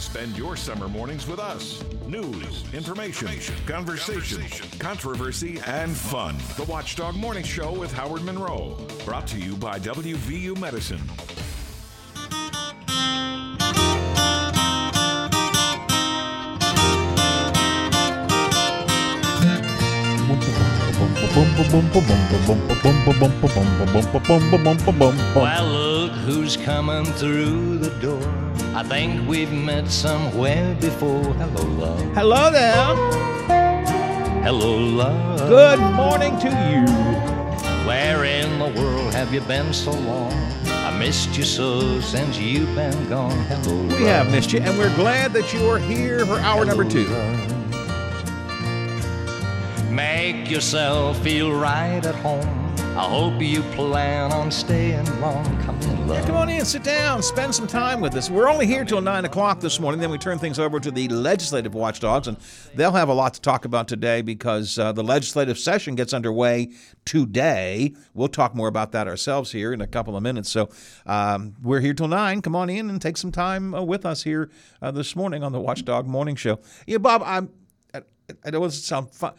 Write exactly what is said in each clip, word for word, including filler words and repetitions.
Spend your summer mornings with us. News, information, conversation, controversy, and fun. The Watchdog Morning Show with Howard Monroe. Brought to you by W V U Medicine. Well, look who's coming through the door. I think we've met somewhere before. Hello, love. Hello there. Hello, love. Good morning to you. Where in the world have you been so long? I missed you so since you've been gone. Hello, we love. We have missed you, and we're glad that you are here for hour Hello, number two. Love. Make yourself feel right at home. I hope you plan on staying long. Come in, love. Yeah, come on in, sit down, spend some time with us. We're only here till nine o'clock this morning. Then we turn things over to the legislative watchdogs, and they'll have a lot to talk about today because uh, the legislative session gets underway today. We'll talk more about that ourselves here in a couple of minutes. So um, we're here till nine. Come on in and take some time uh, with us here uh, this morning on the Watchdog Morning Show. Yeah, Bob, I'm, I, I don't want to sound fun.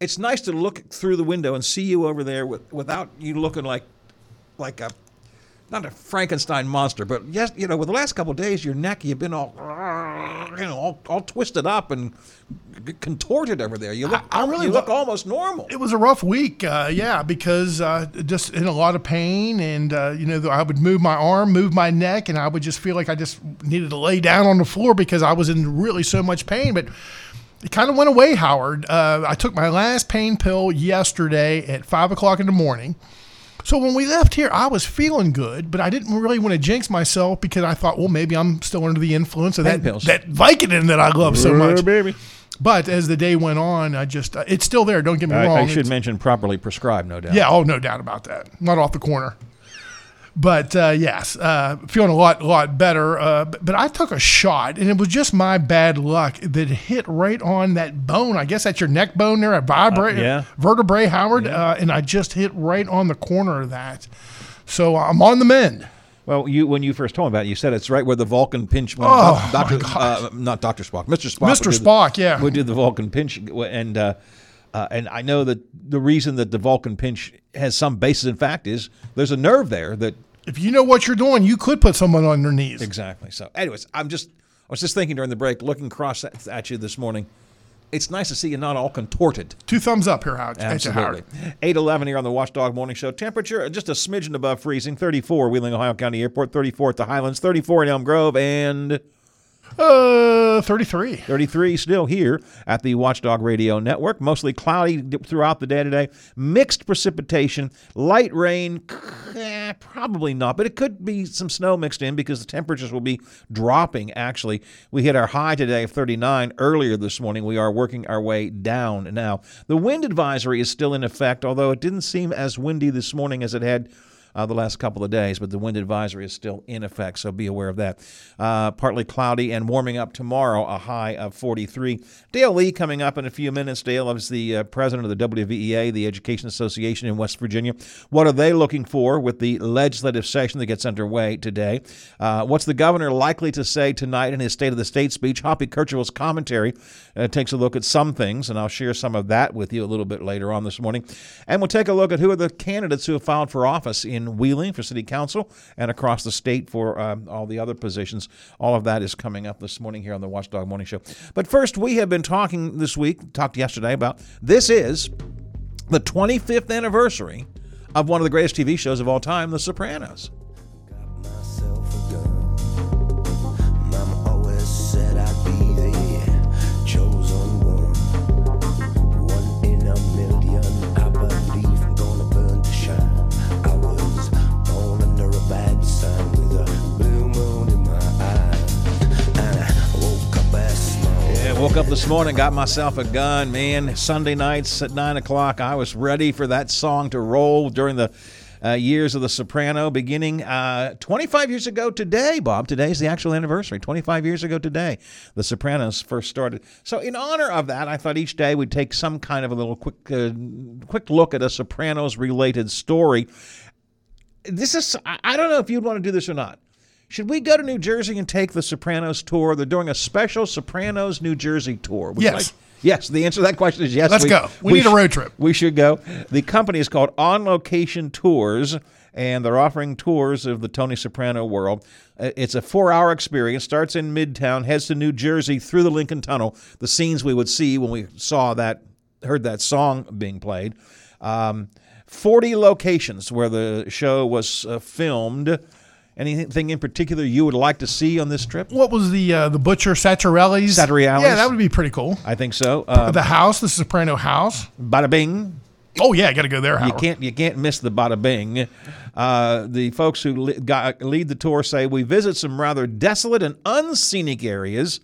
It's nice to look through the window and see you over there with, without you looking like like a, not a Frankenstein monster, but yes, you know, with the last couple of days, your neck, you've been all, you know, all, all twisted up and contorted over there. You look, I, I really you look, look almost normal. It was a rough week, uh, yeah, because uh, just in a lot of pain, and uh, you know, I would move my arm, move my neck, and I would just feel like I just needed to lay down on the floor because I was in really so much pain, but it kind of went away, Howard. Uh, I took my last pain pill yesterday at five o'clock in the morning. So when we left here, I was feeling good, but I didn't really want to jinx myself because I thought, well, maybe I'm still under the influence of that, that Vicodin that I love so much. Baby. But as the day went on, I just uh, it's still there. Don't get me I, wrong. I should it's, mention properly prescribed, no doubt. Yeah, oh, no doubt about that. Not off the corner. But, uh, yes, uh, feeling a lot, lot better. Uh, but, but I took a shot, and it was just my bad luck that hit right on that bone. I guess that's your neck bone there, a vibra- uh, yeah. vertebrae, Howard. Yeah. Uh, and I just hit right on the corner of that. So I'm on the mend. Well, you when you first told me about it, you said it's right where the Vulcan pinch. When oh, Doctor, my gosh. Uh, not Doctor Spock. Mister Spock. Mister Spock, the, yeah. We did the Vulcan pinch, and uh, Uh, and I know that the reason that the Vulcan pinch has some basis in fact is there's a nerve there that if you know what you're doing, you could put someone on their knees. Exactly. So anyways, I'm just I was just thinking during the break, looking across at, at you this morning. It's nice to see you not all contorted. Two thumbs up here, Howard. Absolutely. eight eleven here on the Watchdog Morning Show. Temperature just a smidgen above freezing. thirty-four Wheeling, Ohio County Airport. thirty-four at the Highlands. thirty-four in Elm Grove. And Uh, thirty-three. thirty-three still here at the Watchdog Radio Network. Mostly cloudy throughout the day today. Mixed precipitation, light rain, eh, probably not, but it could be some snow mixed in because the temperatures will be dropping, actually. We hit our high today of thirty-nine earlier this morning. We are working our way down now. The wind advisory is still in effect, although it didn't seem as windy this morning as it had Uh, the last couple of days, but the wind advisory is still in effect, so be aware of that. Uh, partly cloudy and warming up tomorrow, a high of forty-three. Dale Lee coming up in a few minutes. Dale is the uh, president of the W V E A, the Education Association in West Virginia. What are they looking for with the legislative session that gets underway today? Uh, what's the governor likely to say tonight in his State of the State speech? Hoppy Kirchhoff's commentary uh, takes a look at some things, and I'll share some of that with you a little bit later on this morning. And we'll take a look at who are the candidates who have filed for office in in Wheeling for city council and across the state for um, all the other positions. All of that is coming up this morning here on the Watchdog Morning Show. But first, we have been talking this week, talked yesterday about, this is the twenty-fifth anniversary of one of the greatest T V shows of all time, The Sopranos. Got myself a gun. Mama always said I'd be the chosen one. One in a million, I believe I'm gonna burn to shine. Bad sign with a blue moon in my eye. I woke up last night. Yeah, woke up this morning, got myself a gun, man. Sunday nights at nine o'clock, I was ready for that song to roll during the uh, years of The Soprano, beginning uh, twenty-five years ago today, Bob. Today's the actual anniversary. twenty-five years ago today, The Sopranos first started. So in honor of that, I thought each day we'd take some kind of a little quick, uh, quick look at a Sopranos-related story. This is, I don't know if you'd want to do this or not. should we go to New Jersey and take the Sopranos tour? They're doing a special Sopranos New Jersey tour. Would yes. Yes, the answer to that question is yes. Let's we, go. We, we need sh- a road trip. We should go. The company is called On Location Tours, and they're offering tours of the Tony Soprano world. It's a four-hour experience. Starts in Midtown, heads to New Jersey through the Lincoln Tunnel, the scenes we would see when we saw that, heard that song being played. Um, forty locations where the show was uh, filmed. Anything in particular you would like to see on this trip? What was the uh, the butcher, Satriale's? Satriale's. Yeah, that would be pretty cool. I think so. Um, the house, the Soprano house. Bada Bing. Oh yeah, got to go there. Howard. You can't you can't miss the Bada Bing. Uh, the folks who le- got, lead the tour say we visit some rather desolate and unscenic areas,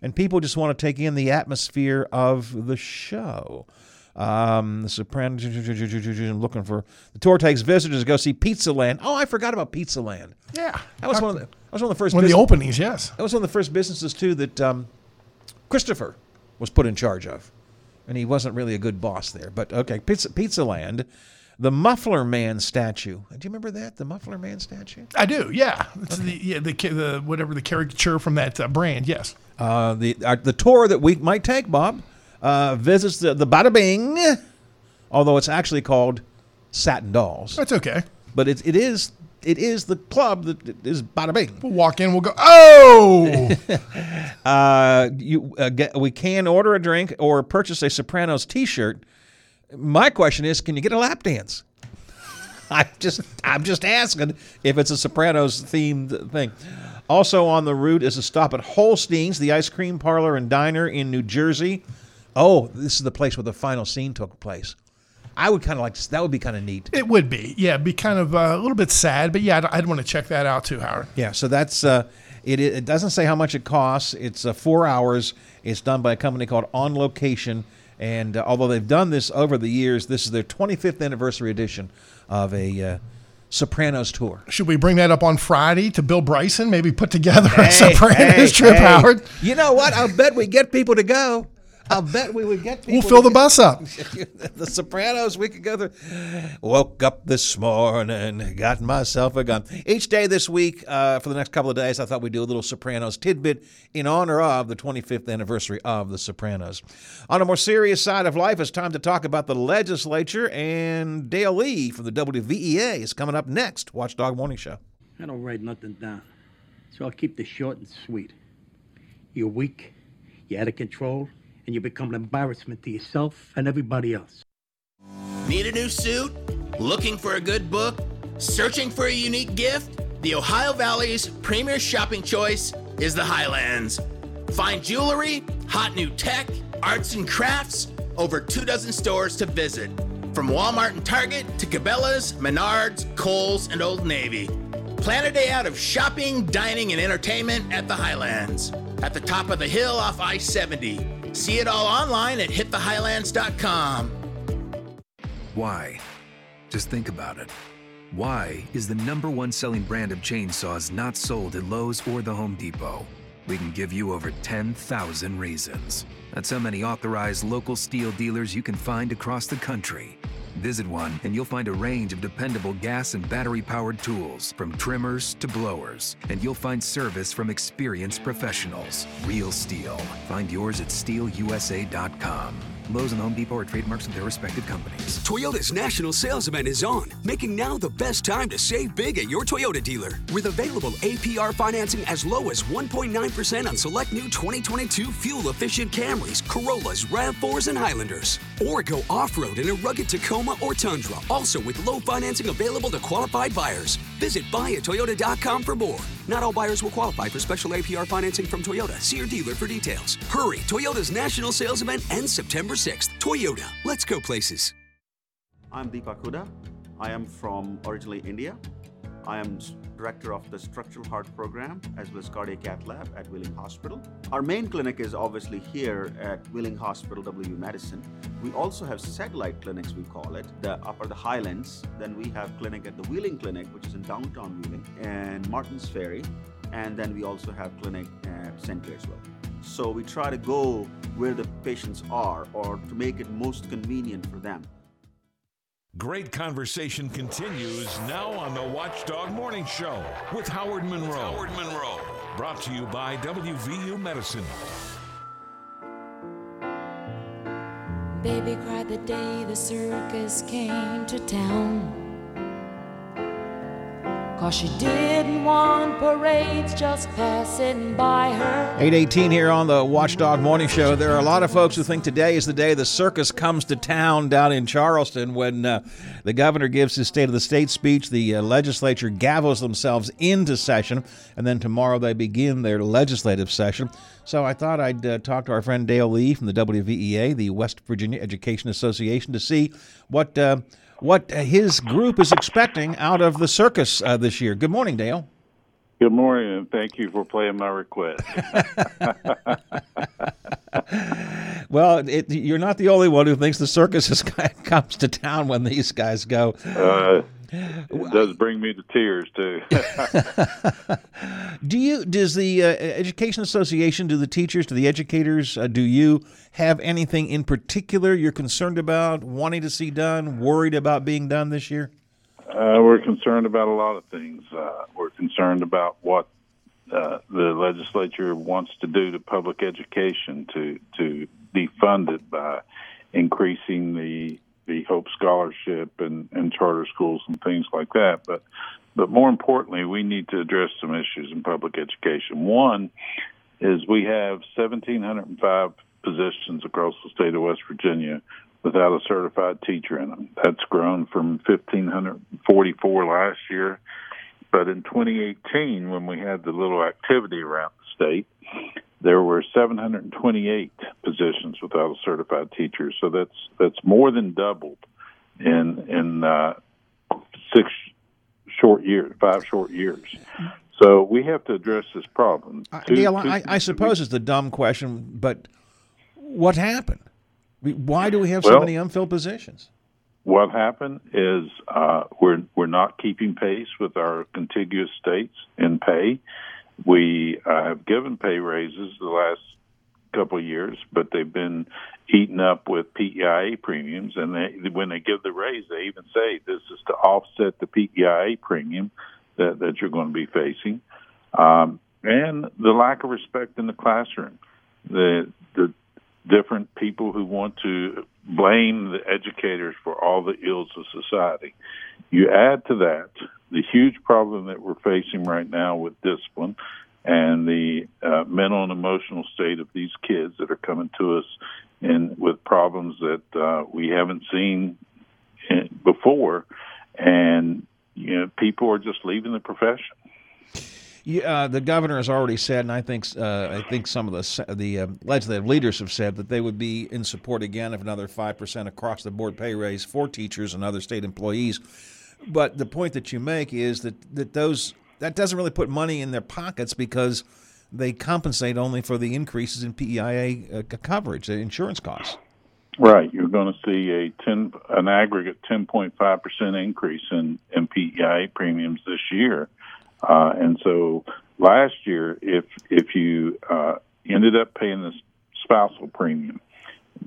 and people just want to take in the atmosphere of the show. Um, the Sopranos. I'm looking for the tour takes visitors to go see Pizzaland. Oh, I forgot about Pizzaland. Yeah, that was I, one. Of the, that was one of the first. One business, of the openings, yes. That was one of the first businesses too that um, Christopher was put in charge of, and he wasn't really a good boss there. But okay, Pizza Pizzaland, the Muffler Man statue. Do you remember that? The Muffler Man statue. I do. Yeah, it's okay. the, yeah the, the whatever the caricature from that uh, brand. Yes. Uh, the uh, the tour that we might take, Bob. Uh, visits the, the Bada Bing, although it's actually called Satin Dolls. That's okay. But it, it is it is the club that is Bada Bing. We'll walk in, we'll go, oh! uh, you uh, get, we can order a drink or purchase a Sopranos t-shirt. My question is, can you get a lap dance? I just, I'm just asking if it's a Sopranos-themed thing. Also on the route is a stop at Holstein's, the ice cream parlor and diner in New Jersey. Oh, this is the place where the final scene took place. I would kind of like to, that would be kind of neat. It would be. Yeah, it'd be kind of uh, a little bit sad, but yeah, I'd, I'd want to check that out too, Howard. Yeah, so that's, uh, it, it doesn't say how much it costs. It's uh, four hours. It's done by a company called On Location. And uh, although they've done this over the years, this is their twenty-fifth anniversary edition of a uh, Sopranos tour. Should we bring that up on Friday to Bill Bryson? Maybe put together hey, a Sopranos hey, trip, hey. Howard? You know what? I'll bet we get people to go. I'll bet we would get people. We'll fill the bus up. The Sopranos, we could go through. Woke up this morning, got myself a gun. Each day this week, uh, for the next couple of days, I thought we'd do a little Sopranos tidbit in honor of the twenty-fifth anniversary of The Sopranos. On a more serious side of life, it's time to talk about the legislature, and Dale Lee from the W V E A is coming up next. Watchdog Morning Show. I don't write nothing down, so I'll keep this short and sweet. You're weak, you're out of control, and you become an embarrassment to yourself and everybody else. Need a new suit? Looking for a good book? Searching for a unique gift? The Ohio Valley's premier shopping choice is the Highlands. Find jewelry, hot new tech, arts and crafts, over two dozen stores to visit. From Walmart and Target to Cabela's, Menards, Kohl's, and Old Navy. Plan a day out of shopping, dining, and entertainment at the Highlands. At the top of the hill off I seventy. See it all online at hit the highlands dot com. Why? Just think about it. Why is the number one selling brand of chainsaws not sold at Lowe's or the Home Depot? We can give you over ten thousand reasons. That's how many authorized local steel dealers you can find across the country. Visit one and you'll find a range of dependable gas and battery-powered tools, from trimmers to blowers, and you'll find service from experienced professionals. Real steel. Find yours at steel u s a dot com. Lowe's and Home Depot are trademarks of their respective companies. Toyota's national sales event is on, making now the best time to save big at your Toyota dealer. With available A P R financing as low as one point nine percent on select new twenty twenty-two fuel-efficient Camrys, Corollas, RAV fours, and Highlanders. Or go off-road in a rugged Tacoma or Tundra, also with low financing available to qualified buyers. Visit buy a toyota dot com for more. Not all buyers will qualify for special A P R financing from Toyota. See your dealer for details. Hurry, Toyota's national sales event ends September sixth. Toyota, let's go places. I'm Deepak Huda. I am from originally India. I am director of the Structural Heart Program as well as Cardiac Cath Lab at Wheeling Hospital. Our main clinic is obviously here at Wheeling Hospital, W V U Medicine. We also have satellite clinics, we call it, the upper the Highlands. Then we have clinic at the Wheeling Clinic, which is in downtown Wheeling, and Martins Ferry. And then we also have clinic at Saint Clairsville. So we try to go where the patients are, or to make it most convenient for them. Great conversation continues now on the Watchdog Morning Show with Howard Monroe. With Howard Monroe. Brought to you by W V U Medicine. Baby cried the day the circus came to town, 'cause she didn't want parades just passing by her. eight eighteen here on the Watchdog Morning Show. There are a lot of folks who think today is the day the circus comes to town down in Charleston when uh, the governor gives his State of the State speech. The uh, legislature gavels themselves into session, and then tomorrow they begin their legislative session. So I thought I'd uh, talk to our friend Dale Lee from the W V E A, the West Virginia Education Association, to see what uh, what his group is expecting out of the circus uh, this year. Good morning, Dale. Good morning, and thank you for playing my request. Well, it, you're not the only one who thinks the circus is, comes to town when these guys go. Uh, it does bring me to tears, too. Do you? Does the uh, Education Association, do the teachers, do the educators, uh, do you have anything in particular you're concerned about, wanting to see done, worried about being done this year? Uh, we're concerned about a lot of things. Uh, we're concerned about what uh, the legislature wants to do to public education to to defund it by increasing the the Hope Scholarship and, and charter schools and things like that. But but more importantly, we need to address some issues in public education. One is we have one thousand seven hundred five positions across the state of West Virginia without a certified teacher in them. That's grown from one thousand five hundred forty-four last year. But in twenty eighteen, when we had the little activity around the state, there were seven hundred twenty-eight positions without a certified teacher. So that's that's more than doubled in in uh, six short years, five short years. So we have to address this problem. Uh, two, Dale, two, I, I suppose we, it's a dumb question, but what happened? Why do we have well, so many unfilled positions? What happened is uh, we're we're not keeping pace with our contiguous states in pay. We uh, have given pay raises the last couple of years, but they've been eaten up with P E I A premiums. And they, when they give the raise, they even say this is to offset the P E I A premium that, that you're going to be facing, um, and the lack of respect in the classroom. The the different people who want to blame the educators for all the ills of society. You add to that the huge problem that we're facing right now with discipline and the uh, mental and emotional state of these kids that are coming to us in, with problems that uh, we haven't seen before. And, you know, people are just leaving the profession. Yeah, uh, the governor has already said, and I think uh, I think some of the the uh, legislative leaders have said that they would be in support again of another five percent across the board pay raise for teachers and other state employees. But the point that you make is that, that those that doesn't really put money in their pockets because they compensate only for the increases in P E I A uh, coverage, the insurance costs. Right, you're going to see a ten an aggregate ten point five percent increase in, in P E I A premiums this year. Uh, and so last year, if if you uh, ended up paying the spousal premium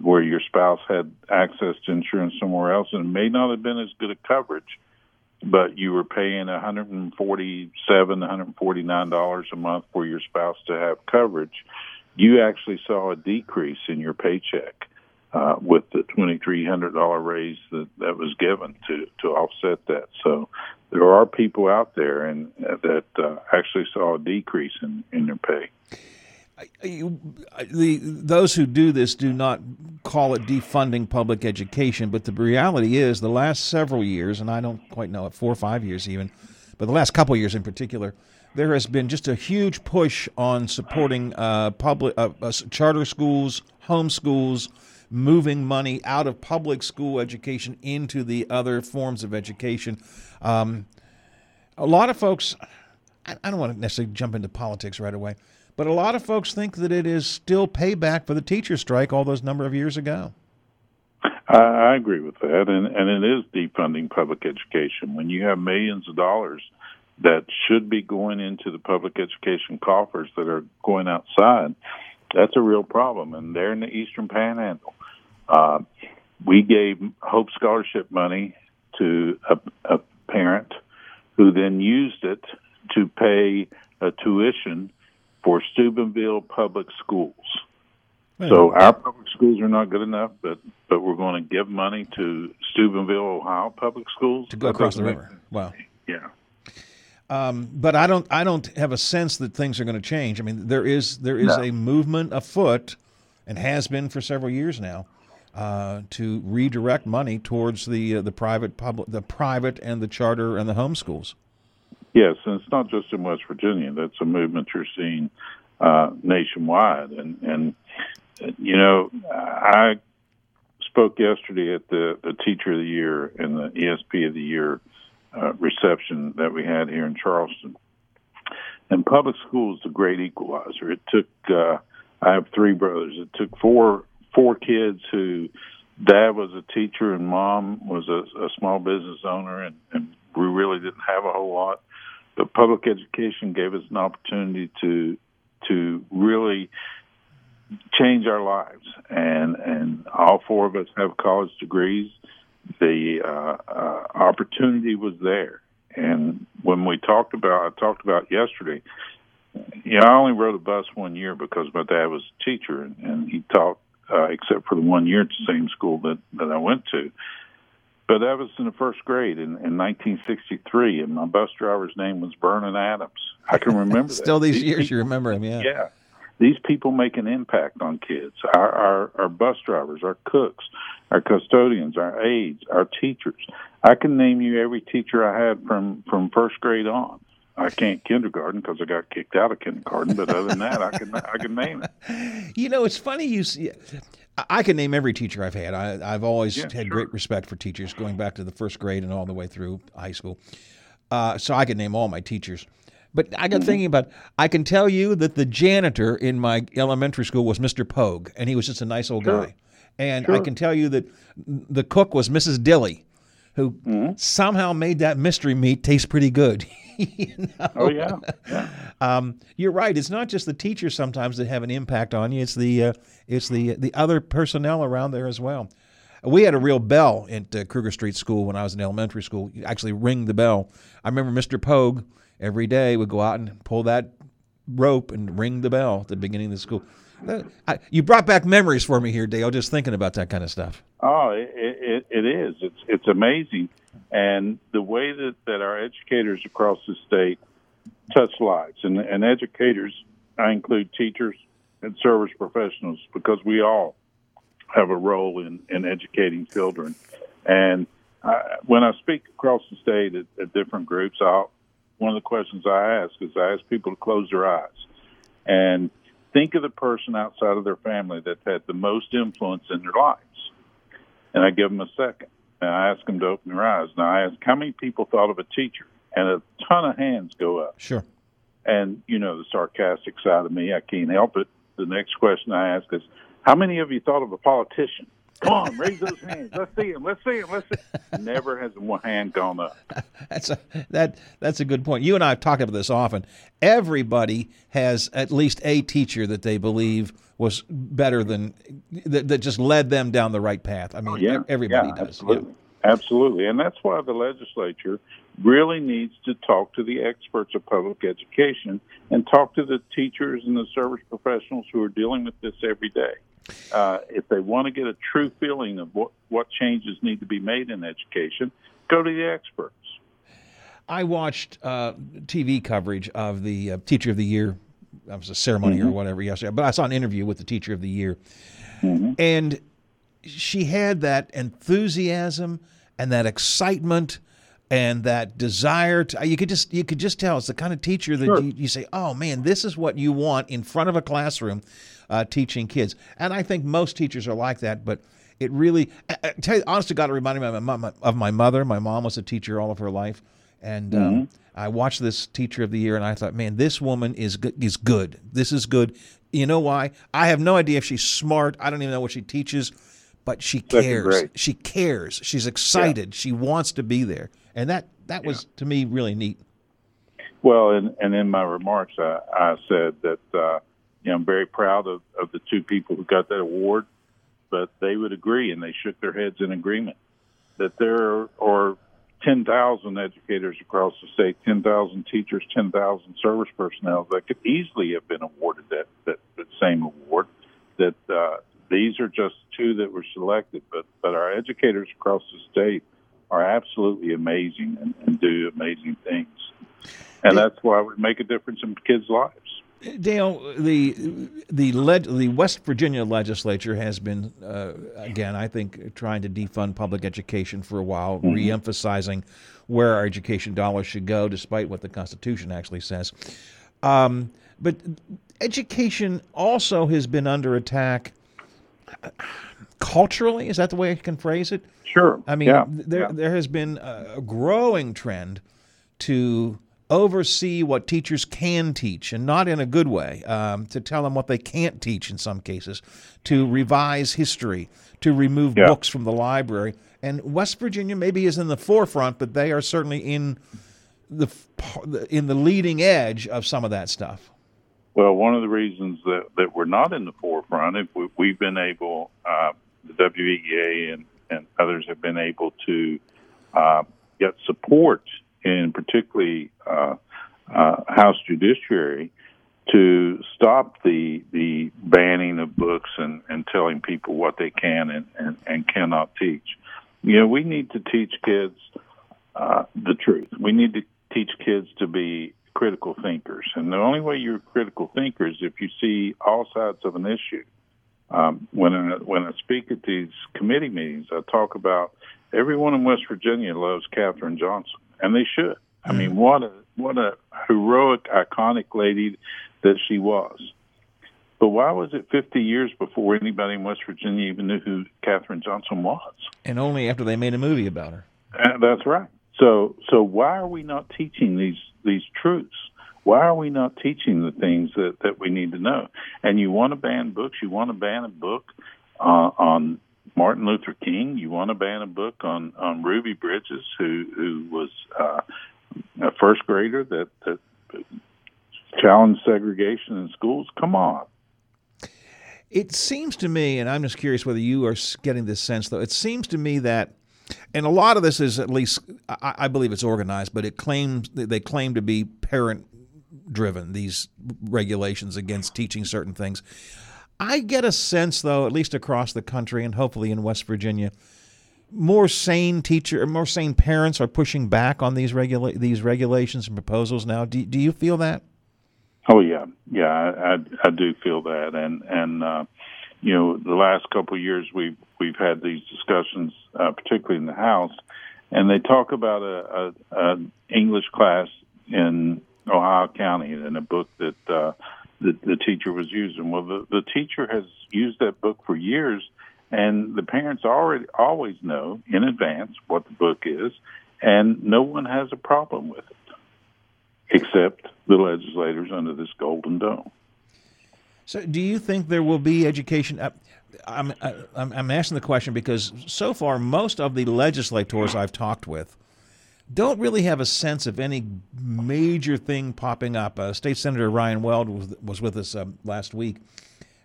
where your spouse had access to insurance somewhere else and may not have been as good a coverage, but you were paying one hundred forty-seven dollars, one hundred forty-nine dollars a month for your spouse to have coverage, you actually saw a decrease in your paycheck uh, with the two thousand three hundred dollars raise that, that was given to, to offset that. So there are people out there and uh, that uh, actually saw a decrease in, in their pay. You, the, those who do this do not call it defunding public education, but the reality is the last several years, and I don't quite know it, four or five years even, but the last couple of years in particular, there has been just a huge push on supporting uh, public uh, uh, charter schools, home schools, moving money out of public school education into the other forms of education. Um, a lot of folks, I, I don't want to necessarily jump into politics right away, but a lot of folks think that it is still payback for the teacher strike all those number of years ago. I, I agree with that, and, and it is defunding public education. When you have millions of dollars that should be going into the public education coffers that are going outside, that's a real problem, and they're in the Eastern Panhandle. Uh, we gave Hope Scholarship money to a, a parent who then used it to pay a tuition for Steubenville public schools. Wait so our public schools are not good enough, but, but we're going to give money to Steubenville, Ohio public schools to go across the river. Wow. Yeah. Um, but I don't I don't have a sense that things are going to change. I mean, there is there is no. a movement afoot, and has been for several years now, uh, to redirect money towards the uh, the private public, the private and the charter and the home schools. Yes, and it's not just in West Virginia. That's a movement you're seeing uh, nationwide. And, and, you know, I spoke yesterday at the, the Teacher of the Year and the E S P of the Year uh, reception that we had here in Charleston. And public school is the great equalizer. It took, uh, I have three brothers, it took four four kids who dad was a teacher and mom was a, a small business owner, and, and we really didn't have a whole lot. But public education gave us an opportunity to to really change our lives, and and all four of us have college degrees. The uh, uh, opportunity was there, and when we talked about, I talked about yesterday. You know, I only rode a bus one year because my dad was a teacher, and, and he taught, uh, except for the one year at the same school that that I went to. But that was in the first grade in, in nineteen sixty-three, and my bus driver's name was Vernon Adams. I can remember Still that. These, these years people, you remember him, yeah. Yeah. These people make an impact on kids. Our, our, our bus drivers, our cooks, our custodians, our aides, our teachers. I can name you every teacher I had from, from first grade on. I can't kindergarten because I got kicked out of kindergarten, but other than that, I can I can name it. You know, it's funny you see, I can name every teacher I've had. I, I've always yeah, had sure. great respect for teachers, going back to the first grade and all the way through high school. Uh, so I could name all my teachers. But I got thinking about, I can tell you that the janitor in my elementary school was Mister Pogue, and he was just a nice old sure. guy. And sure. I can tell you that the cook was Missus Dilly, who mm-hmm. somehow made that mystery meat taste pretty good. You know? Oh, yeah. yeah. Um, you're right. It's not just the teachers sometimes that have an impact on you. It's the uh, it's the the other personnel around there as well. We had a real bell at uh, Kruger Street School when I was in elementary school. You actually ring the bell. I remember Mister Pogue every day would go out and pull that rope and ring the bell at the beginning of the school. Uh, I, you brought back memories for me here, Dale, just thinking about that kind of stuff. Oh, it it, it is. It's, it's amazing. And the way that, that our educators across the state touch lives, and, and educators, I include teachers and service professionals, because we all have a role in, in educating children. And I, when I speak across the state at, at different groups, I'll, one of the questions I ask is I ask people to close their eyes and think of the person outside of their family that's had the most influence in their lives. And I give them a second. And I ask them to open their eyes. Now, I ask how many people thought of a teacher, and a ton of hands go up. Sure. And, you know, the sarcastic side of me, I can't help it. The next question I ask is, how many of you thought of a politician? Come on, raise those hands. Let's see him. Let's see him. Let's see him. Never has one hand gone up. That's a, that, that's a good point. You and I have talked about this often. Everybody has at least a teacher that they believe was better than that, that just led them down the right path. I mean, yeah, everybody yeah, does. Absolutely. Yeah. Absolutely. And that's why the legislature really needs to talk to the experts of public education and talk to the teachers and the service professionals who are dealing with this every day. Uh, if they want to get a true feeling of what, what changes need to be made in education, go to the experts. I watched uh, T V coverage of the uh, Teacher of the Year. It was a ceremony mm-hmm. or whatever yesterday, but I saw an interview with the Teacher of the Year. Mm-hmm. And she had that enthusiasm and that excitement and that desire to, you could just you could just tell it's the kind of teacher that sure. you, you say, oh, man, this is what you want in front of a classroom uh, teaching kids. And I think most teachers are like that, but it really, I, I tell you, honest to God, it reminded me of my, my, of my mother. My mom was a teacher all of her life. And mm-hmm. um, I watched this Teacher of the Year, and I thought, man, this woman is good, is good. This is good. You know why? I have no idea if she's smart. I don't even know what she teaches, but she cares. She cares. She's excited. Yeah. She wants to be there. And that, that yeah. was, to me, really neat. Well, and, and in my remarks, I, I said that uh, you know, I'm very proud of, of the two people who got that award, but they would agree, and they shook their heads in agreement, that there are ten thousand educators across the state, ten thousand teachers, ten thousand service personnel that could easily have been awarded that, that, that same award. That uh, these are just two that were selected, but, but our educators across the state are absolutely amazing and, and do amazing things. And that's why we make a difference in kids' lives. Dale, the the leg, the West Virginia legislature has been, uh, again, I think, trying to defund public education for a while, mm-hmm. reemphasizing where our education dollars should go, despite what the Constitution actually says. Um, but education also has been under attack culturally. Is that the way I can phrase it? Sure. I mean, yeah. there yeah. there has been a growing trend to oversee what teachers can teach, and not in a good way, um, to tell them what they can't teach in some cases, to revise history, to remove yeah. books from the library. And West Virginia maybe is in the forefront, but they are certainly in the in the leading edge of some of that stuff. Well, one of the reasons that, that we're not in the forefront, if we, we've been able, uh, the W V E A and, and others have been able to uh, get support in particularly uh, uh, House Judiciary, to stop the the banning of books and, and telling people what they can and, and, and cannot teach. You know, we need to teach kids uh, the truth. We need to teach kids to be critical thinkers. And the only way you're a critical thinker is if you see all sides of an issue. Um, when I, when I speak at these committee meetings, I talk about everyone in West Virginia loves Katherine Johnson. And they should. I mean, what a what a heroic, iconic lady that she was. But why was it fifty years before anybody in West Virginia even knew who Katherine Johnson was? And only after they made a movie about her. Uh, that's right. So, so why are we not teaching these these truths? Why are we not teaching the things that, that we need to know? And you want to ban books. You want to ban a book uh, on Martin Luther King. You want to ban a book on, on Ruby Bridges, who who was uh, a first grader that, that challenged segregation in schools. Come on. It seems to me, and I'm just curious whether you are getting this sense, though, it seems to me that, and a lot of this is at least, I, I believe it's organized, but it claims they claim to be parent-driven, these regulations against teaching certain things. I get a sense, though, at least across the country and hopefully in West Virginia, more sane teacher, more sane parents are pushing back on these regula- these regulations and proposals now. Do, do you feel that? Oh yeah, yeah, I, I, I do feel that, and and uh, you know, the last couple of years we've we've had these discussions, uh, particularly in the House, and they talk about a, a, a English class in Ohio County and a book that. Uh, The, the teacher was using. Well, the, the teacher has used that book for years, and the parents already always know in advance what the book is, and no one has a problem with it, except the legislators under this golden dome. So do you think there will be education? I, I'm, I, I'm asking the question because so far most of the legislators I've talked with don't really have a sense of any major thing popping up. Uh, State Senator Ryan Weld was, was with us um, last week,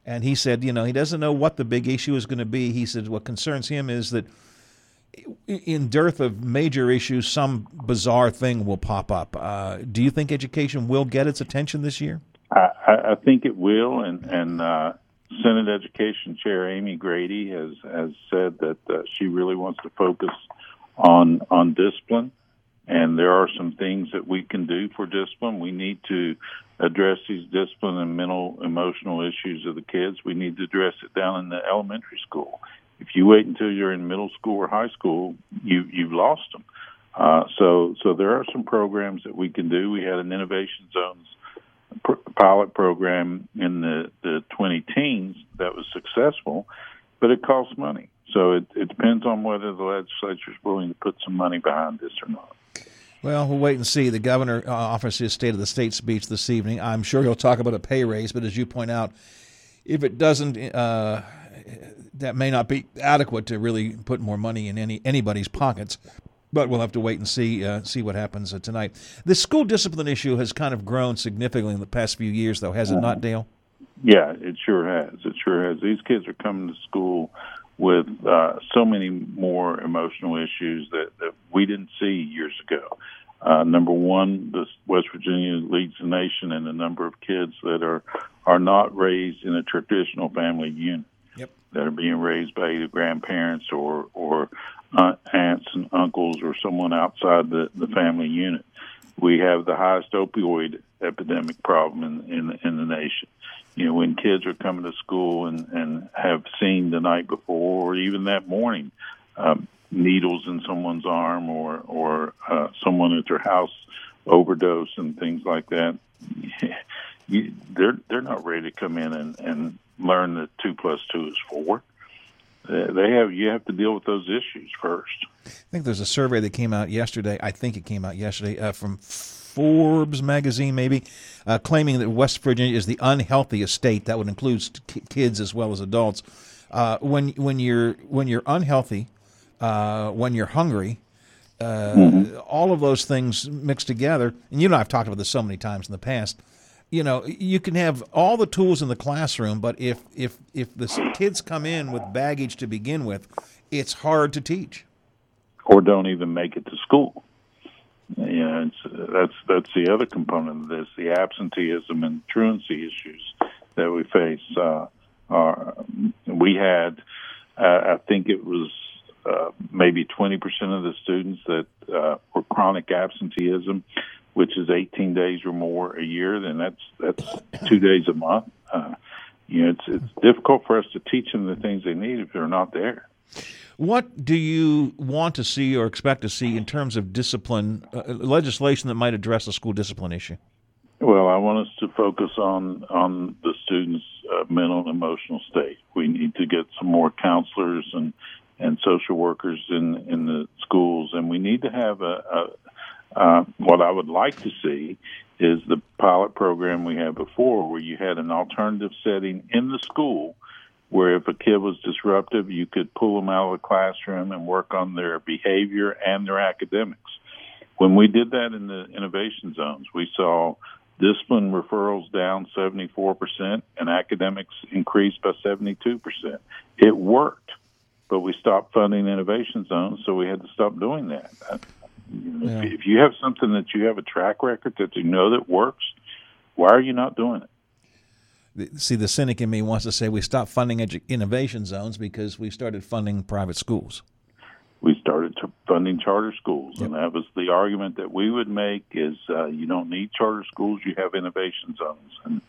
and he said, you know, he doesn't know what the big issue is going to be. He said what concerns him is that in dearth of major issues, some bizarre thing will pop up. Uh, do you think education will get its attention this year? I, I think it will, and, and uh, Senate Education Chair Amy Grady has, has said that uh, she really wants to focus on on discipline. And there are some things that we can do for discipline. We need to address these discipline and mental, emotional issues of the kids. We need to address it down in the elementary school. If you wait until you're in middle school or high school, you, you've lost them. Uh, so so there are some programs that we can do. We had an Innovation Zones pr- pilot program in the, the twenty teens that was successful, but it costs money. So it, it depends on whether the legislature is willing to put some money behind this or not. Well, we'll wait and see. The governor uh, offers his State of the State speech this evening. I'm sure he'll talk about a pay raise, but as you point out, if it doesn't, uh, that may not be adequate to really put more money in any anybody's pockets. But we'll have to wait and see uh, see what happens uh, tonight. The school discipline issue has kind of grown significantly in the past few years, though, has it not, Dale? Yeah, it sure has. It sure has. These kids are coming to school with uh, so many more emotional issues that, that we didn't see years ago. Uh, number one, this West Virginia leads the nation in the number of kids that are, are not raised in a traditional family unit, yep. that are being raised by either grandparents or, or uh, aunts and uncles or someone outside the, the family unit. We have the highest opioid epidemic problem in, in, in the nation. You know, when kids are coming to school and, and have seen the night before or even that morning um, needles in someone's arm or, or uh, someone at their house overdose and things like that, you, they're they're not ready to come in and, and learn that two plus two is four. They have you have to deal with those issues first. I think there's a survey that came out yesterday. I think it came out yesterday uh, from Forbes magazine, maybe, uh, claiming that West Virginia is the unhealthiest state. That would include k- kids as well as adults. Uh, when when you're when you're unhealthy, uh, when you're hungry, uh, mm-hmm. all of those things mixed together. And you know, I've talked about this so many times in the past. You know, you can have all the tools in the classroom, but if if if the kids come in with baggage to begin with, it's hard to teach. Or don't even make it to school. Yeah, you know, it's, that's that's the other component of this: the absenteeism and truancy issues that we face. Uh, are, we had, uh, I think it was uh, maybe twenty percent of the students that uh, were chronic absenteeism, which is eighteen days or more a year. Then that's that's two days a month. Uh, you know, it's it's difficult for us to teach them the things they need if they're not there. What do you want to see or expect to see in terms of discipline, uh, legislation that might address the school discipline issue? Well, I want us to focus on on the students' uh, mental and emotional state. We need to get some more counselors and, and social workers in, in the schools, and we need to have a, a Uh, what I would like to see is the pilot program we had before where you had an alternative setting in the school where if a kid was disruptive, you could pull them out of the classroom and work on their behavior and their academics. When we did that in the innovation zones, we saw discipline referrals down seventy-four percent and academics increased by seventy-two percent. It worked, but we stopped funding innovation zones, so we had to stop doing that. Yeah. If you have something that you have a track record that you know that works, why are you not doing it? See, the cynic in me wants to say we stopped funding edu- innovation zones because we started funding private schools. We started to funding charter schools, yep. and that was the argument that we would make is uh, you don't need charter schools, you have innovation zones. And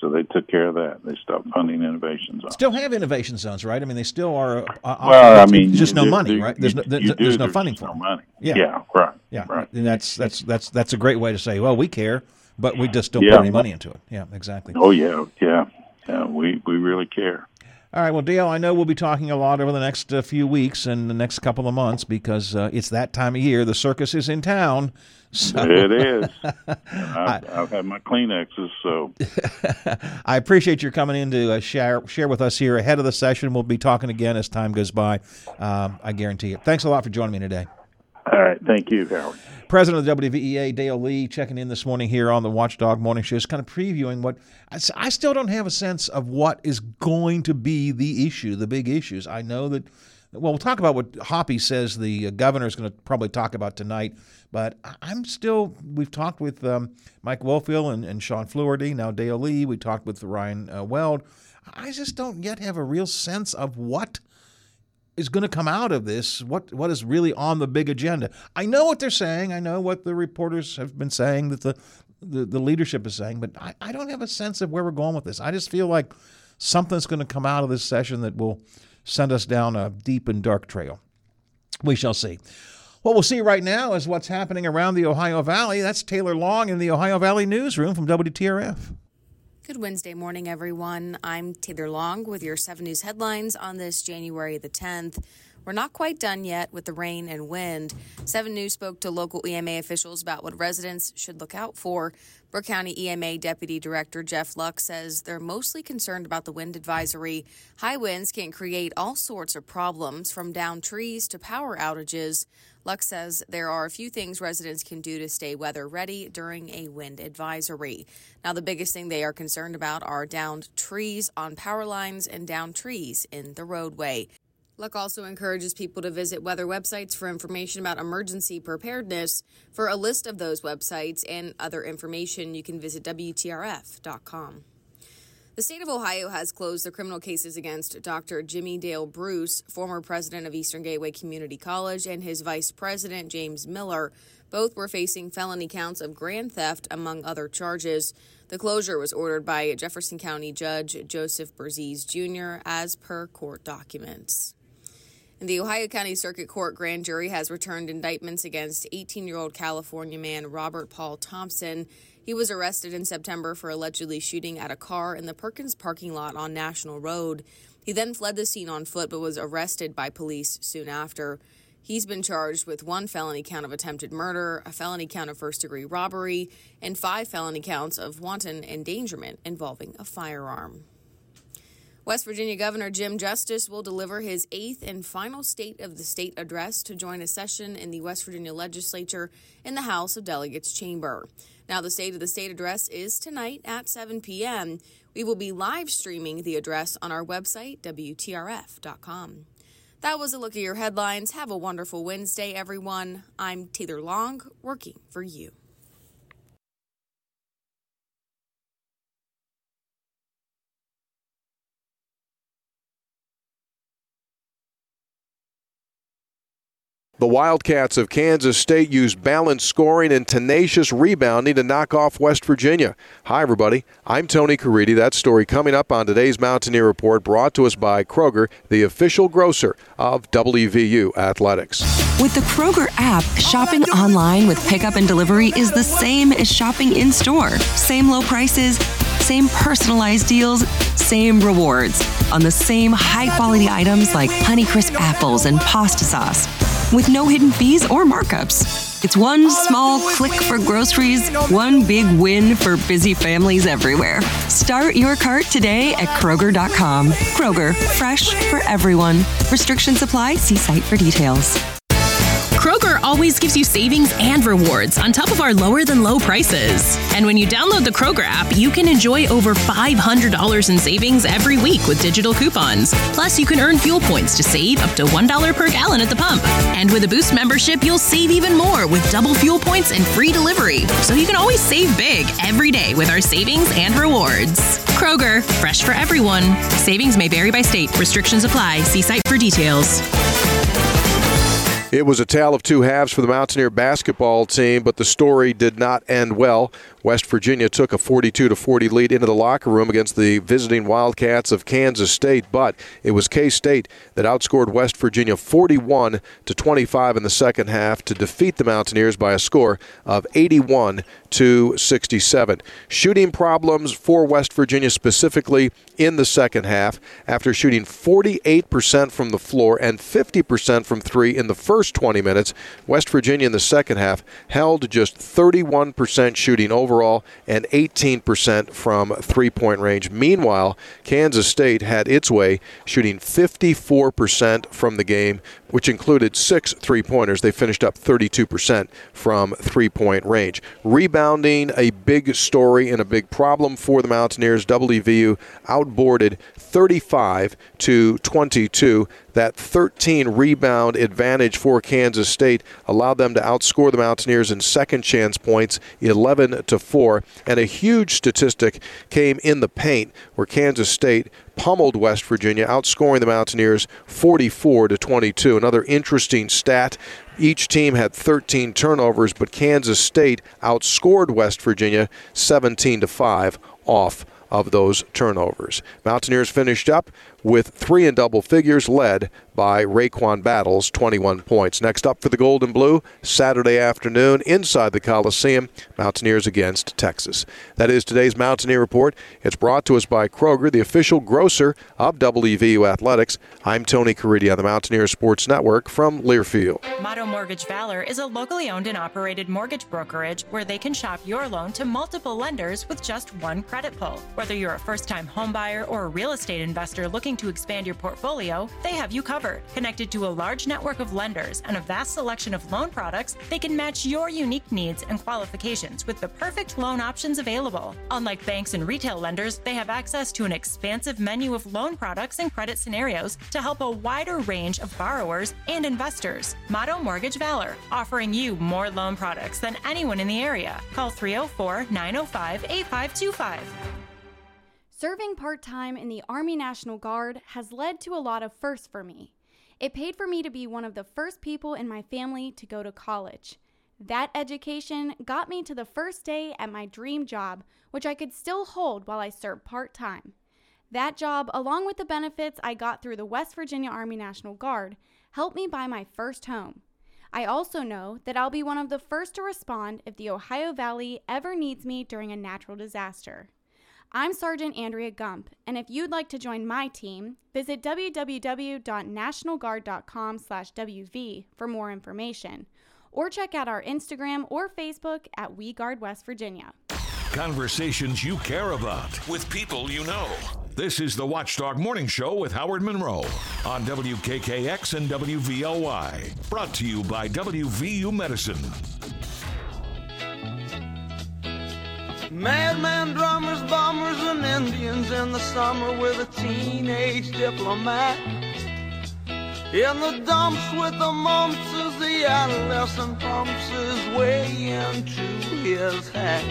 so they took care of that. They stopped funding innovation zones. Still have innovation zones, right? I mean, they still are. Uh, well, I mean, just no do, money, do, right? There's no, there, do, there's no funding for no money. Yeah. yeah, right. Yeah, right. And that's that's that's that's a great way to say, well, we care, but we just don't yeah. put any money into it. Yeah, exactly. Oh yeah, yeah, yeah. We we really care. All right, well, Dale, I know we'll be talking a lot over the next uh, few weeks and the next couple of months because uh, it's that time of year. The circus is in town. So. It is. I've, I, I've had my Kleenexes, so. I appreciate your coming in to uh, share, share with us here ahead of the session. We'll be talking again as time goes by, um, I guarantee it. Thanks a lot for joining me today. All right. Thank you, Howard. President of the W V E A, Dale Lee, checking in this morning here on the Watchdog Morning Show, is kind of previewing what I still don't have a sense of what is going to be the issue, the big issues. I know that, well, we'll talk about what Hoppe says the governor is going to probably talk about tonight, but I'm still, we've talked with um, Mike Wolfield and, and Sean Fluharty, now Dale Lee. We talked with Ryan uh, Weld. I just don't yet have a real sense of what is going to come out of this, what what is really on the big agenda. I know what they're saying. I know what the reporters have been saying, that the, the, the leadership is saying, but I, I don't have a sense of where we're going with this. I just feel like something's going to come out of this session that will send us down a deep and dark trail. We shall see. What we'll see right now is what's happening around the Ohio Valley. That's Taylor Long in the Ohio Valley Newsroom from W T R F. Good Wednesday morning, everyone. I'm Taylor Long with your seven News headlines on this January the tenth. We're not quite done yet with the rain and wind. seven News spoke to local E M A officials about what residents should look out for. Brooke County E M A Deputy Director Jeff Luck says they're mostly concerned about the wind advisory. High winds can create all sorts of problems, from downed trees to power outages. Luck says there are a few things residents can do to stay weather ready during a wind advisory. Now, the biggest thing they are concerned about are downed trees on power lines and downed trees in the roadway. Luck also encourages people to visit weather websites for information about emergency preparedness. For a list of those websites and other information, you can visit W T R F dot com. The state of Ohio has closed the criminal cases against Doctor Jimmy Dale Bruce, former president of Eastern Gateway Community College, and his vice president, James Miller. Both were facing felony counts of grand theft, among other charges. The closure was ordered by Jefferson County Judge Joseph Burzys Junior as per court documents. And the Ohio County Circuit Court grand jury has returned indictments against eighteen-year-old California man Robert Paul Thompson. He was arrested in September for allegedly shooting at a car in the Perkins parking lot on National Road. He then fled the scene on foot but was arrested by police soon after. He's been charged with one felony count of attempted murder, a felony count of first-degree robbery, and five felony counts of wanton endangerment involving a firearm. West Virginia Governor Jim Justice will deliver his eighth and final State of the State address to join a session in the West Virginia Legislature in the House of Delegates chamber. Now, the State of the State address is tonight at seven p.m. We will be live streaming the address on our website, W T R F dot com. That was a look at your headlines. Have a wonderful Wednesday, everyone. I'm Taylor Long, working for you. The Wildcats of Kansas State used balanced scoring and tenacious rebounding to knock off West Virginia. Hi, everybody. I'm Tony Caridi. That story coming up on today's Mountaineer Report, brought to us by Kroger, the official grocer of W V U Athletics. With the Kroger app, shopping online with pickup and delivery is the same as shopping in-store. Same low prices, same personalized deals, same rewards on the same high-quality items like Honeycrisp apples and pasta sauce, with no hidden fees or markups. It's one small click for groceries, one big win for busy families everywhere. Start your cart today at Kroger dot com. Kroger, fresh for everyone. Restrictions apply. See site for details. Kroger always gives you savings and rewards on top of our lower-than-low prices. And when you download the Kroger app, you can enjoy over five hundred dollars in savings every week with digital coupons. Plus, you can earn fuel points to save up to one dollar per gallon at the pump. And with a Boost membership, you'll save even more with double fuel points and free delivery. So you can always save big every day with our savings and rewards. Kroger, fresh for everyone. Savings may vary by state. Restrictions apply. See site for details. It was a tale of two halves for the Mountaineer basketball team, but the story did not end well. West Virginia took a forty-two to forty lead into the locker room against the visiting Wildcats of Kansas State, but it was K-State that outscored West Virginia forty-one to twenty-five in the second half to defeat the Mountaineers by a score of eighty-one to sixty-seven. Shooting problems for West Virginia specifically in the second half, after shooting forty-eight percent from the floor and fifty percent from three in the first twenty minutes. West Virginia in the second half held just thirty-one percent shooting overall and eighteen percent from three-point range. Meanwhile, Kansas State had its way, shooting fifty-four percent from the game, which included six three-pointers. They finished up thirty-two percent from three-point range. Rebounding, a big story and a big problem for the Mountaineers. W V U outboarded thirty-five to twenty-two. That thirteen-rebound advantage for Kansas State allowed them to outscore the Mountaineers in second-chance points, eleven to four. And a huge statistic came in the paint, where Kansas State pummeled West Virginia, outscoring the Mountaineers forty-four to twenty-two. Another interesting stat. Each team had thirteen turnovers, but Kansas State outscored West Virginia seventeen to five off of those turnovers. Mountaineers finished up with three in double figures, led by Raekwon Battles, twenty-one points. Next up for the Gold and Blue, Saturday afternoon inside the Coliseum, Mountaineers against Texas. That is today's Mountaineer Report. It's brought to us by Kroger, the official grocer of W V U Athletics. I'm Tony Caridi on the Mountaineer Sports Network from Learfield. Motto Mortgage Valor is a locally owned and operated mortgage brokerage where they can shop your loan to multiple lenders with just one credit pull. Whether you're a first-time homebuyer or a real estate investor looking to expand your portfolio, they have you covered. covered. Connected to a large network of lenders and a vast selection of loan products, they can match your unique needs and qualifications with the perfect loan options available. Unlike banks and retail lenders, they have access to an expansive menu of loan products and credit scenarios to help a wider range of borrowers and investors. Motto Mortgage Valor, offering you more loan products than anyone in the area. Call three oh four, nine oh five, eight five two five. Serving part-time in the Army National Guard has led to a lot of firsts for me. It paid for me to be one of the first people in my family to go to college. That education got me to the first day at my dream job, which I could still hold while I served part-time. That job, along with the benefits I got through the West Virginia Army National Guard, helped me buy my first home. I also know that I'll be one of the first to respond if the Ohio Valley ever needs me during a natural disaster. I'm Sergeant Andrea Gump, and if you'd like to join my team, visit w w w dot national guard dot com slash w v for more information, or check out our Instagram or Facebook at We Guard West Virginia. Conversations you care about with people you know. This is the Watchdog Morning Show with Howard Monroe on W K K X and W V O Y. Brought to you by W V U Medicine. Madman drummers, bombers, and Indians in the summer with a teenage diplomat. In the dumps with the mumps as the adolescent pumps his way into his hat.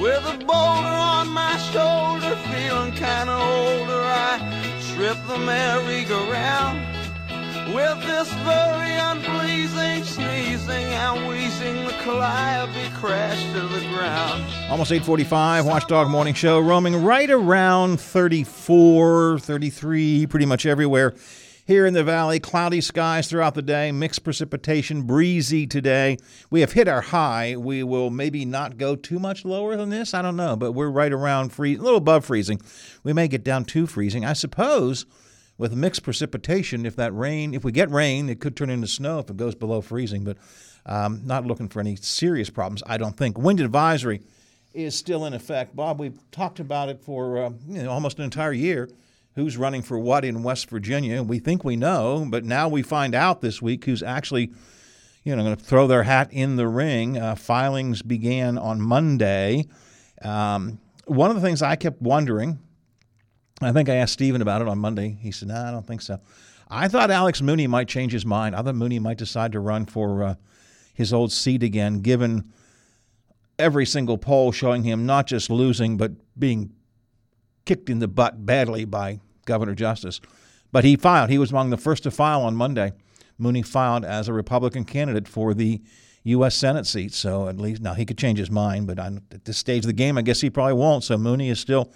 With a boulder on my shoulder, feeling kinda older, I trip the merry-go-round. With this very unpleasing sneezing and wheezing, the calliope crashed to the ground. Almost eight forty-five, Watchdog Morning Show, roaming right around thirty-four, thirty-three, pretty much everywhere. Here in the valley, cloudy skies throughout the day, mixed precipitation, breezy today. We have hit our high. We will maybe not go too much lower than this. I don't know, but we're right around freezing, a little above freezing. We may get down to freezing, I suppose. With mixed precipitation, if that rain, if we get rain, it could turn into snow if it goes below freezing, but um, not looking for any serious problems, I don't think. Wind advisory is still in effect. Bob, we've talked about it for uh, you know, almost an entire year. Who's running for what in West Virginia? We think we know, but now we find out this week who's actually, you know, going to throw their hat in the ring. Uh, filings began on Monday. Um, one of the things I kept wondering, I think I asked Stephen about it on Monday. He said, no, nah, I don't think so. I thought Alex Mooney might change his mind. I thought Mooney might decide to run for uh, his old seat again, given every single poll showing him not just losing but being kicked in the butt badly by Governor Justice. But he filed. He was among the first to file on Monday. Mooney filed as a Republican candidate for the U S Senate seat. So at least now he could change his mind. But I'm, at this stage of the game, I guess he probably won't. So Mooney is still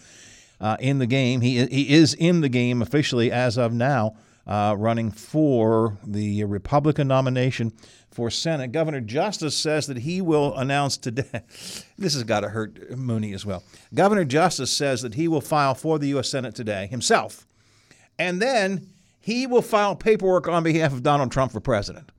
Uh, in the game. He he is in the game officially as of now, uh, running for the Republican nomination for Senate. Governor Justice says that he will announce today. This has got to hurt Mooney as well. Governor Justice says that he will file for the U S Senate today himself, and then he will file paperwork on behalf of Donald Trump for president.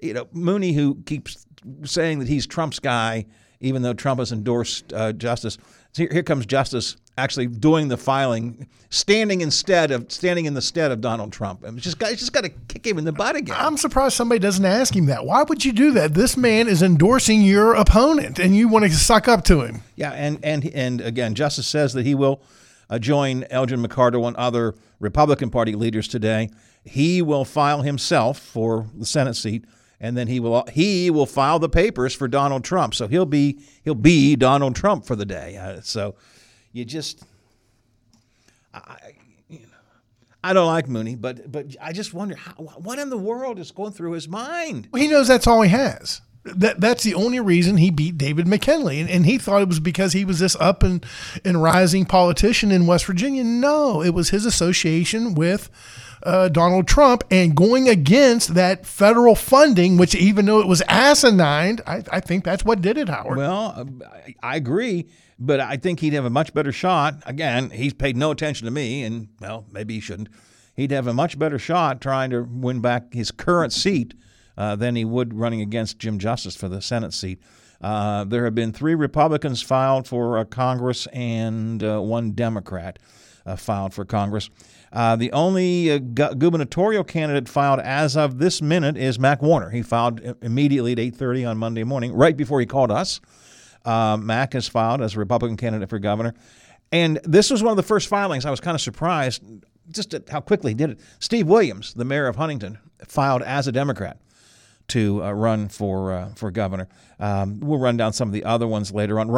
You know, Mooney, who keeps saying that he's Trump's guy, even though Trump has endorsed uh, Justice. Here, here comes Justice actually doing the filing, standing instead of standing in the stead of Donald Trump. I mean, it's just got, it's just got to kick him in the butt again. I'm surprised somebody doesn't ask him that. Why would you do that? This man is endorsing your opponent, and you want to suck up to him. Yeah, and and and again, Justice says that he will uh, join Elgin McCardle and other Republican Party leaders today. He will file himself for the Senate seat. And then he will he will file the papers for Donald Trump. So he'll be he'll be Donald Trump for the day. Uh, so you just I you know I don't like Mooney, but but I just wonder how, what in the world is going through his mind. Well, he knows that's all he has. That that's the only reason he beat David McKinley, and, and he thought it was because he was this up and and rising politician in West Virginia. No, it was his association with Uh, Donald Trump and going against that federal funding, which even though it was asinine, I, I think that's what did it, Howard. Well, I, I agree, but I think he'd have a much better shot. Again, he's paid no attention to me, and, well, maybe he shouldn't. He'd have a much better shot trying to win back his current seat uh, than he would running against Jim Justice for the Senate seat. Uh, there have been three Republicans filed for uh, Congress and uh, one Democrat. uh, filed for Congress. Uh, the only uh, gu- gubernatorial candidate filed as of this minute is Mac Warner. He filed immediately at eight thirty on Monday morning, right before he called us. Uh, Mac has filed as a Republican candidate for governor. And this was one of the first filings. I was kind of surprised just at how quickly he did it. Steve Williams, the mayor of Huntington, filed as a Democrat to uh, run for uh, for governor. Um, we'll run down some of the other ones later on. Ryan